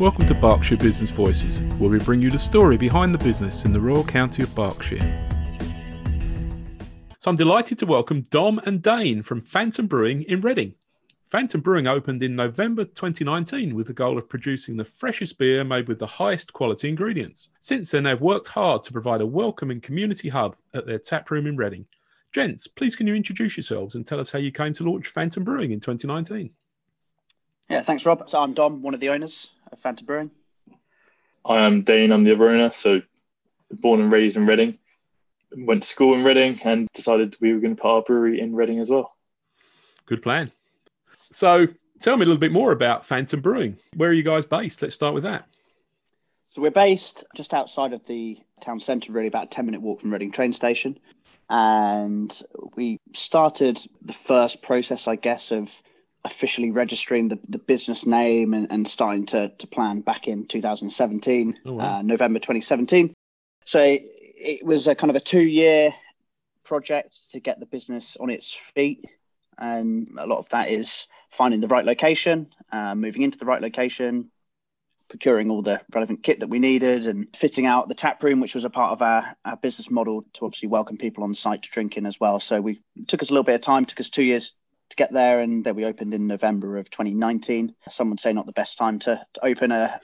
Welcome to Berkshire Business Voices, where we bring you the story behind the business in the Royal County of Berkshire. So I'm delighted to welcome Dom and Dane from Phantom Brewing in Reading. Phantom Brewing opened in November 2019 with the goal of producing the freshest beer made with the highest quality ingredients. Since then, they've worked hard to provide a welcoming community hub at their tap room in Reading. Gents, please can you introduce yourselves and tell us how you came to launch Phantom Brewing in 2019? Yeah, thanks, Rob. So I'm Dom, one of the owners of Phantom Brewing. I am Dane, I'm the other owner, so born and raised in Reading. Went to school in Reading and decided we were going to put our brewery in Reading as well. Good plan. So tell me a little bit more about Phantom Brewing. Where are you guys based? Let's start with that. So we're based just outside of the town centre, really about a 10-minute walk from Reading train station. And we started the first process, I guess, of officially registering the business name and starting to plan back in 2017, oh, wow. November 2017. So it was a kind of a 2-year project to get the business on its feet. And a lot of that is finding the right location, moving into the right location, procuring all the relevant kit that we needed and fitting out the tap room, which was a part of our business model to obviously welcome people on site to drink in as well. So it took us a little bit of time, took us 2 years to get there. And then we opened in November of 2019. Some would say not the best time to open a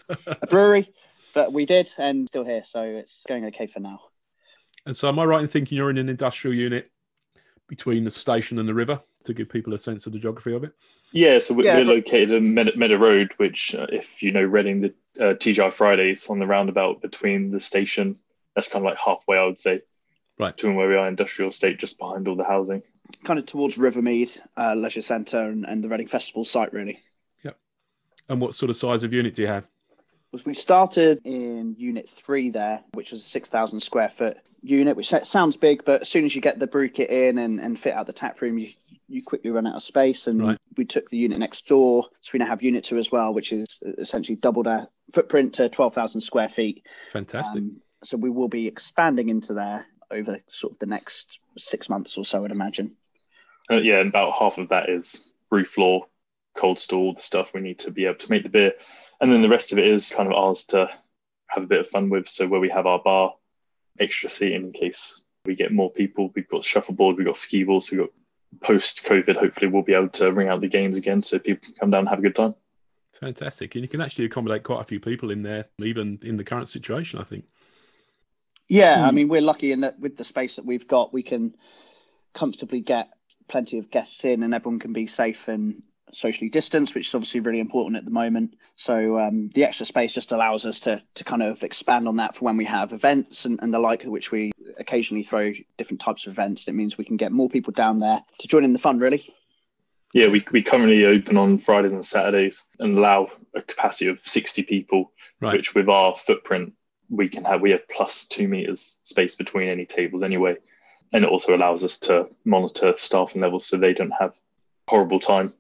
brewery, but we did and still here. So it's going okay for now. And so am I right in thinking you're in an industrial unit between the station and the river, to give people a sense of the geography of it? Yeah, so we're located in Meadow Road, which if you know Reading, the TGI Fridays on the roundabout between the station, that's kind of like halfway, I would say, right between where we are, industrial estate, just behind all the housing. Kind of towards Rivermead, Leisure Centre and the Reading Festival site, really. Yep. And what sort of size of unit do you have? We started in Unit 3 there, which was a 6,000 square foot unit, which sounds big, but as soon as you get the brew kit in and fit out the tap room, you quickly run out of space. And right. We took the unit next door, so we now have Unit 2 as well, which is essentially doubled our footprint to 12,000 square feet. Fantastic. So we will be expanding into there over sort of the next 6 months or so, I'd imagine. Yeah, and about half of that is brew floor, cold store, the stuff we need to be able to make the beer. And then the rest of it is kind of ours to have a bit of fun with. So where we have our bar, extra seating in case we get more people. We've got shuffleboard, we've got skee balls, we've got post-COVID. Hopefully we'll be able to ring out the games again so people can come down and have a good time. Fantastic. And you can actually accommodate quite a few people in there, even in the current situation, I think. Yeah, I mean, we're lucky in that with the space that we've got, we can comfortably get plenty of guests in and everyone can be safe and socially distanced, which is obviously really important at the moment. So the extra space just allows us to kind of expand on that for when we have events and the like, which we occasionally throw different types of events. It means we can get more people down there to join in the fun, really. Yeah, we currently open on Fridays and Saturdays and allow a capacity of 60 people, right. Which with our footprint, we have plus 2 meters space between any tables anyway. And it also allows us to monitor staffing levels so they don't have horrible time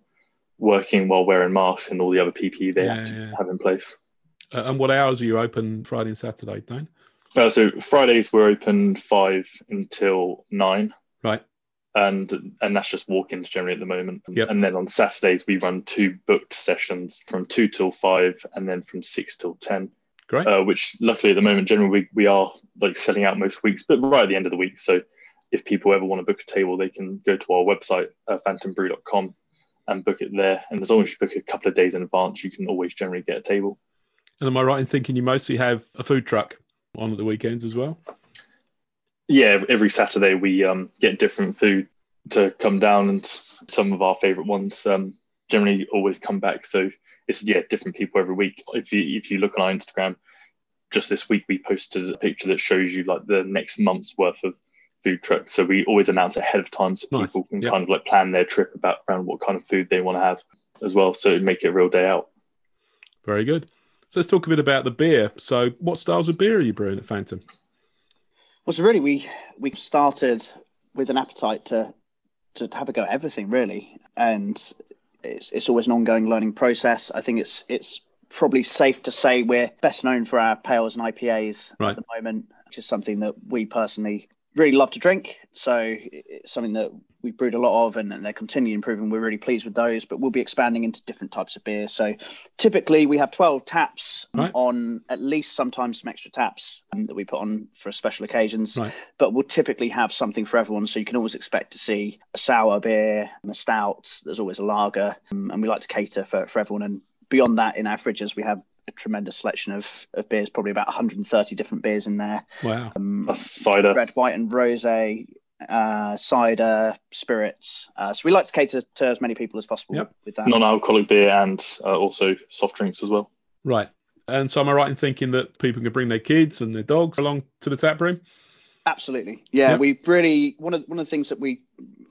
working while wearing masks and all the other PPE they have in place. And what hours are you open Friday and Saturday, Dane? So Fridays we're open 5 until 9. Right. And that's just walk-ins generally at the moment. Yep. And then on Saturdays we run 2 booked sessions from 2 till 5 and then from 6 till 10. Great. Which luckily at the moment generally we are like selling out most weeks, but right at the end of the week. So if people ever want to book a table, they can go to our website, phantombrew.com. and book it there. And as long as you book a couple of days in advance, you can always generally get a table. And am I right in thinking you mostly have a food truck on at the weekends as well? Yeah, every Saturday we get different food to come down and some of our favourite ones generally always come back. So it's, different people every week. If you look on our Instagram, just this week we posted a picture that shows you like the next month's worth of food trucks, so we always announce ahead of time so people can kind of like plan their trip about around what kind of food they want to have as well, so it'd make it a real day out. Very good. So let's talk a bit about the beer. So what styles of beer are you brewing at Phantom? Well, so really we started with an appetite to have a go at everything really, and it's always an ongoing learning process. I think it's probably safe to say we're best known for our pales and IPAs right. at the moment, which is something that we personally really love to drink. So it's something that we brewed a lot of, and they continue improving. We're really pleased with those, but we'll be expanding into different types of beer. So typically we have 12 taps right. on, at least sometimes some extra taps that we put on for special occasions, right. but we'll typically have something for everyone. So you can always expect to see a sour beer and a stout. There's always a lager, and we like to cater for everyone. And beyond that, in our fridges, we have a tremendous selection of beers, probably about 130 different beers in there. Wow. Cider. Red, white and rosé, cider, spirits. So we like to cater to as many people as possible yep. with that. Non-alcoholic beer and also soft drinks as well. Right. And so am I right in thinking that people can bring their kids and their dogs along to the tap room? Absolutely. Yeah, yep. We really, one of the things that we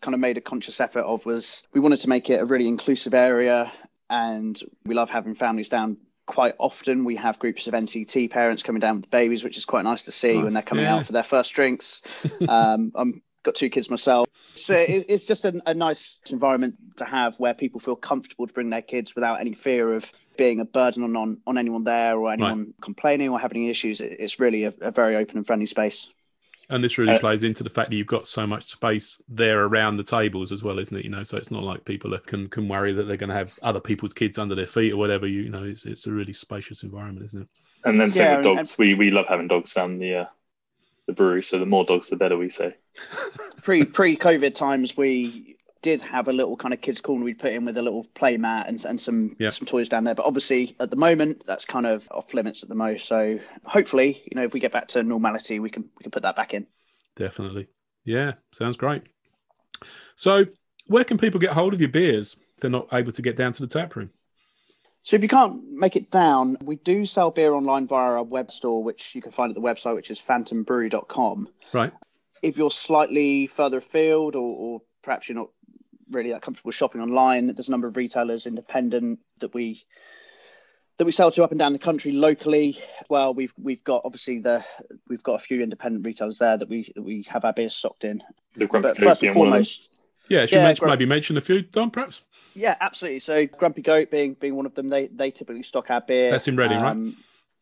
kind of made a conscious effort of was we wanted to make it a really inclusive area, and we love having families down. Quite often we have groups of NCT parents coming down with the babies, which is quite nice to see when they're coming yeah. out for their first drinks. I've got two kids myself. So it's just a nice environment to have where people feel comfortable to bring their kids without any fear of being a burden on anyone there or anyone right. complaining or having any issues. It's really a very open and friendly space. And this really plays into the fact that you've got so much space there around the tables as well, isn't it? You know, so it's not like people can worry that they're going to have other people's kids under their feet or whatever. You know, it's a really spacious environment, isn't it? And then same with dogs. We love having dogs down the brewery, so the more dogs, the better, we say. Pre-COVID times, we did have a little kind of kids' corner we'd put in with a little play mat and some yep. some toys down there. But obviously, at the moment, that's kind of off limits at the most. So hopefully, you know, if we get back to normality, we can put that back in. Definitely. Yeah, sounds great. So where can people get hold of your beers if they're not able to get down to the tap room? So if you can't make it down, we do sell beer online via our web store, which you can find at the website, which is phantombrew.com. Right. If you're slightly further afield or perhaps you're not really that comfortable shopping online, there's a number of retailers independent that we sell to up and down the country. Locally, well, we've got obviously we've got a few independent retailers there that we have our beers stocked in. The Grumpy Goat first and foremost, yeah, should maybe mention a few, Don, perhaps. Yeah, absolutely. So Grumpy Goat being one of them, they typically stock our beer. That's in Reading, right?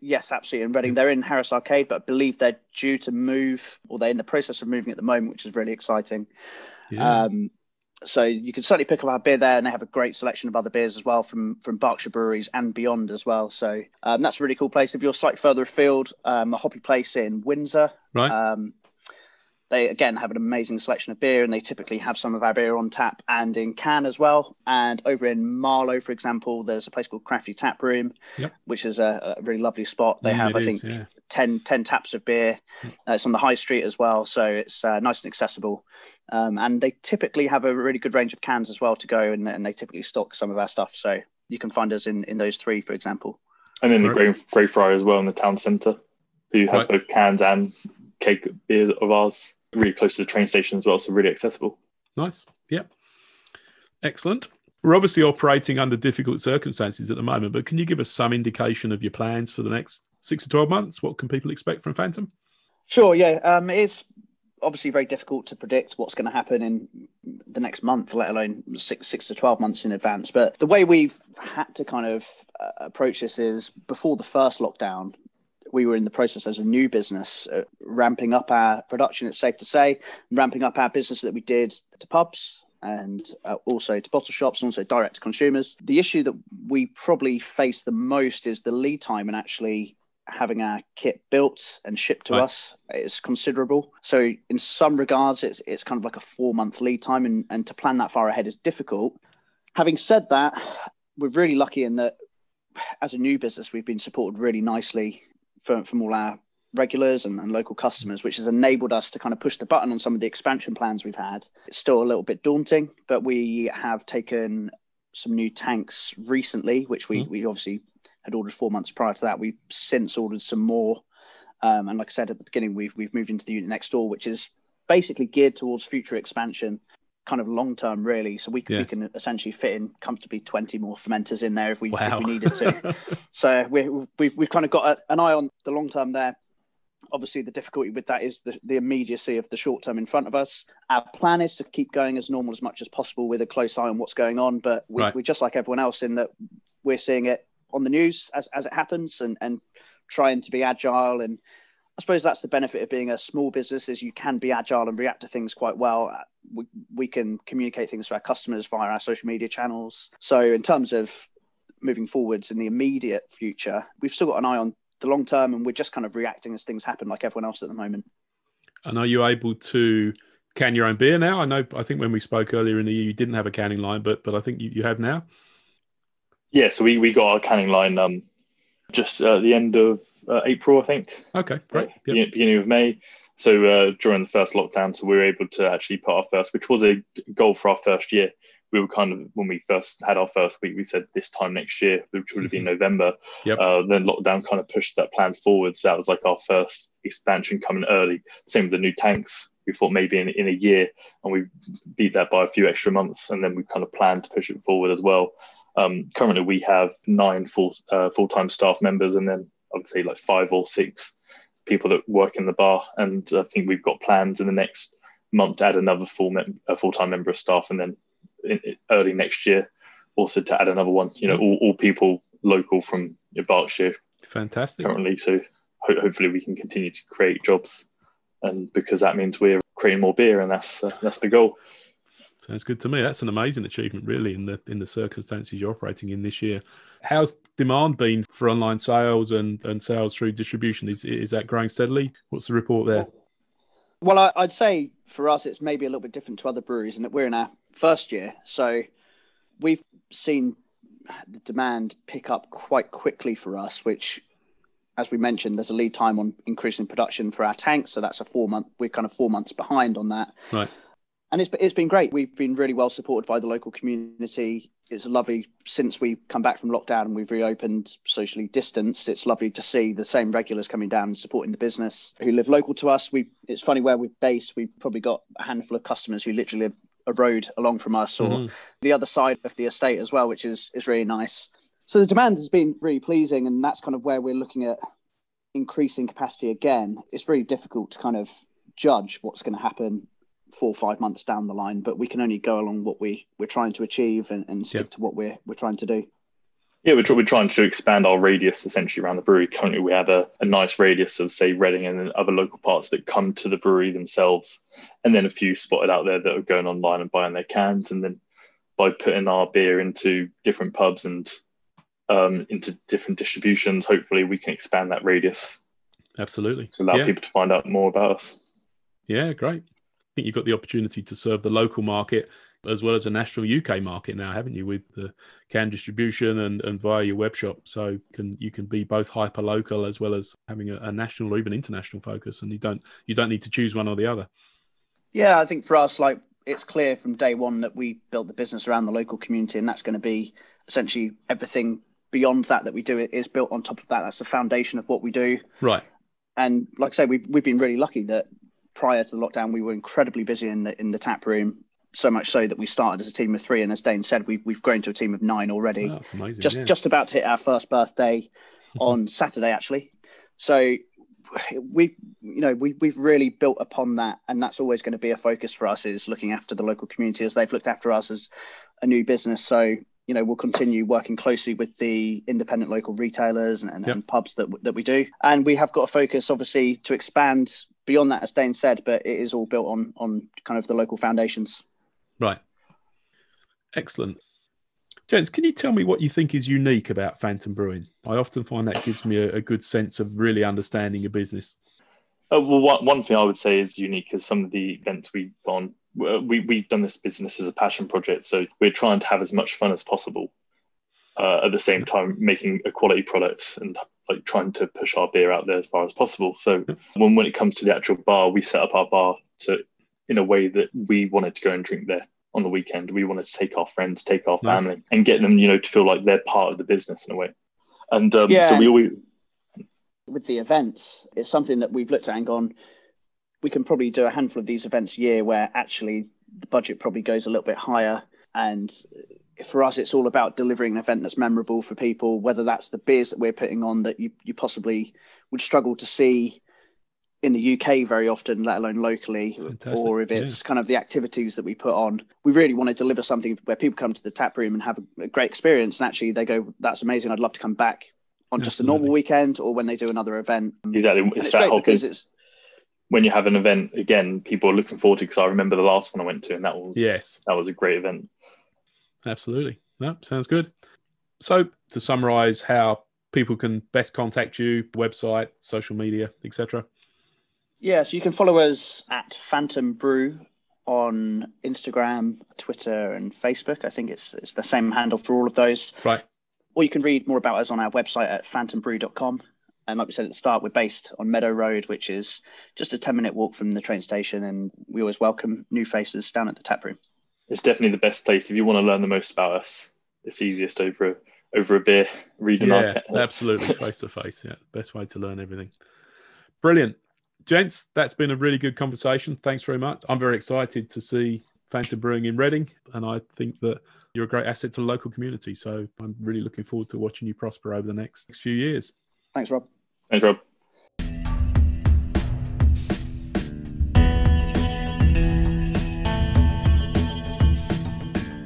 Yes, absolutely. In Reading, they're in Harris Arcade, but I believe they're due to move, or they're in the process of moving at the moment, which is really exciting. Yeah. So you can certainly pick up our beer there, and they have a great selection of other beers as well from Berkshire breweries and beyond as well. So that's a really cool place. If you're slightly further afield, a hoppy place in Windsor. Right. They, again, have an amazing selection of beer, and they typically have some of our beer on tap and in can as well. And over in Marlow, for example, there's a place called Crafty Tap Room, yep. which is a really lovely spot. They have, I think, 10 taps of beer. It's on the high street as well, so it's nice and accessible. And they typically have a really good range of cans as well to go, and they typically stock some of our stuff. So you can find us in those three, for example. And then the Greyfriars as well in the town centre, who have right. both cans and keg beers of ours. Really close to the train station as well, so really accessible. Nice. Yeah. Excellent. We're obviously operating under difficult circumstances at the moment, but can you give us some indication of your plans for the next 6 to 12 months? What can people expect from Phantom? Sure, yeah. It's obviously very difficult to predict what's going to happen in the next month, let alone six to 12 months in advance. But the way we've had to kind of approach this is, before the first lockdown, we were in the process as a new business, ramping up our production, it's safe to say, ramping up our business that we did to pubs and also to bottle shops and also direct to consumers. The issue that we probably face the most is the lead time in actually having our kit built and shipped to right. us is considerable. So in some regards, it's kind of like a 4-month lead time, and to plan that far ahead is difficult. Having said that, we're really lucky in that as a new business, we've been supported really nicely from all our regulars and local customers, which has enabled us to kind of push the button on some of the expansion plans we've had. It's still a little bit daunting, but we have taken some new tanks recently, which we obviously had ordered 4 months prior to that. We've since ordered some more. And like I said at the beginning, we've moved into the unit next door, which is basically geared towards future expansion, kind of long term, really. So we can essentially fit in comfortably 20 more fermenters in there if we needed to. So we've kind of got an eye on the long term there. Obviously, the difficulty with that is the immediacy of the short term in front of us. Our plan is to keep going as normal as much as possible with a close eye on what's going on. But we're just like everyone else in that we're seeing it on the news as it happens, and trying to be agile and I suppose that's the benefit of being a small business, is you can be agile and react to things quite well. We can communicate things to our customers via our social media channels. So in terms of moving forwards in the immediate future, we've still got an eye on the long term, and we're just kind of reacting as things happen like everyone else at the moment. And are you able to can your own beer now? I think when we spoke earlier in the year, you didn't have a canning line, but I think you have now. Yeah, so we got our canning line just at the end of April, I think. Okay, great. Yep. Beginning of May. So during the first lockdown, so we were able to actually put our first, which was a goal for our first year. We were kind of, when we first had our first week, we said this time next year, which would have been November. Yep. Then lockdown kind of pushed that plan forward. So that was like our first expansion coming early. Same with the new tanks. We thought maybe in a year, and we beat that by a few extra months. And then we kind of planned to push it forward as well. Currently, we have 9 full-time staff members, and then I would say like 5 or 6 people that work in the bar. And I think we've got plans in the next month to add another full-time member of staff, and then early next year also to add another one. You know, all people local from Berkshire. Fantastic. Currently, so hopefully we can continue to create jobs, and because that means we're creating more beer, and that's the goal. Sounds good to me. That's an amazing achievement, really, in the circumstances you're operating in this year. How's demand been for online sales and sales through distribution? Is that growing steadily? What's the report there? Well, I'd say for us, it's maybe a little bit different to other breweries in that we're in our first year. So we've seen the demand pick up quite quickly for us, which, as we mentioned, there's a lead time on increasing production for our tanks. So that's we're kind of 4 months behind on that. Right. And it's been great. We've been really well supported by the local community. It's lovely, since we've come back from lockdown and we've reopened socially distanced, it's lovely to see the same regulars coming down and supporting the business who live local to us. It's funny where we're based, we've probably got a handful of customers who literally live a road along from us or the other side of the estate as well, which is really nice. So the demand has been really pleasing, and that's kind of where we're looking at increasing capacity again. It's very difficult to kind of judge what's going to happen 4 or 5 months down the line, but we can only go along what we're trying to achieve and stick to what we're trying to do. Yeah, we're trying to expand our radius essentially around the brewery. Currently, we have a nice radius of, say, Reading and other local parts that come to the brewery themselves, and then a few spotted out there that are going online and buying their cans. And then by putting our beer into different pubs and into different distributions, hopefully we can expand that radius. Absolutely. To allow people to find out more about us. Yeah, great. I think you've got the opportunity to serve the local market as well as the national UK market now, haven't you, with the can distribution and via your web shop. So you can be both hyper local as well as having a national or even international focus, and you don't need to choose one or the other. Yeah, I think for us, like, it's clear from day one that we built the business around the local community, and that's going to be essentially everything beyond that we do is built on top of that. That's the foundation of what we do. Right. And like I say, we've been really lucky that prior to the lockdown, we were incredibly busy in the tap room, so much so that we started as a team of 3, and as Dane said, we've grown to a team of 9 already. Oh, that's amazing. Just about to hit our first birthday on Saturday, actually. So we've really built upon that, and that's always going to be a focus for us, is looking after the local community as they've looked after us as a new business. So we'll continue working closely with the independent local retailers and pubs that we do, and we have got a focus, obviously, to expand beyond that, as Dane said, but it is all built on kind of the local foundations. Right. Excellent. Gents, can you tell me what you think is unique about Phantom Brewing? I often find that gives me a good sense of really understanding a business. Well, one thing I would say is unique is some of the events we've gone. We've done this business as a passion project, so we're trying to have as much fun as possible, at the same time making a quality product and like trying to push our beer out there as far as possible. So when it comes to the actual bar, we set up our bar to in a way that we wanted to go and drink there on the weekend. We wanted to take our friends, take our family, and get them, to feel like they're part of the business in a way. And so we always, with the events, it's something that we've looked at and gone, we can probably do a handful of these events a year where actually the budget probably goes a little bit higher. And for us, it's all about delivering an event that's memorable for people, whether that's the beers that we're putting on that you possibly would struggle to see in the UK very often, let alone locally. Fantastic. Or if it's kind of the activities that we put on. We really want to deliver something where people come to the tap room and have a great experience, and actually they go, that's amazing, I'd love to come back. on just a normal weekend or when they do another event. Exactly. It's that whole thing. When you have an event, again, people are looking forward to, because I remember the last one I went to, and that was a great event. Absolutely. No, sounds good. So to summarize, how people can best contact you, website, social media, etc. Yeah, so you can follow us at Phantom Brew on Instagram, Twitter, and Facebook. I think it's the same handle for all of those. Right. Or you can read more about us on our website at phantombrew.com. And like we said at the start, we're based on Meadow Road, which is just a 10-minute walk from the train station. And we always welcome new faces down at the tap room. It's definitely the best place. If you want to learn the most about us, it's easiest over a beer, reading. Yeah, absolutely. Face to face. Yeah, best way to learn everything. Brilliant. Gents, that's been a really good conversation. Thanks very much. I'm very excited to see Phantom Brewing in Reading, and I think that you're a great asset to the local community. So I'm really looking forward to watching you prosper over the next few years. Thanks, Rob. Thanks, Rob.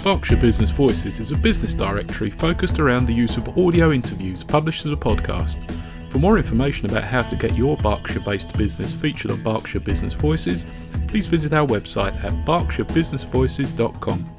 Berkshire Business Voices is a business directory focused around the use of audio interviews published as a podcast. For more information about how to get your Berkshire-based business featured on Berkshire Business Voices, please visit our website at berkshirebusinessvoices.com.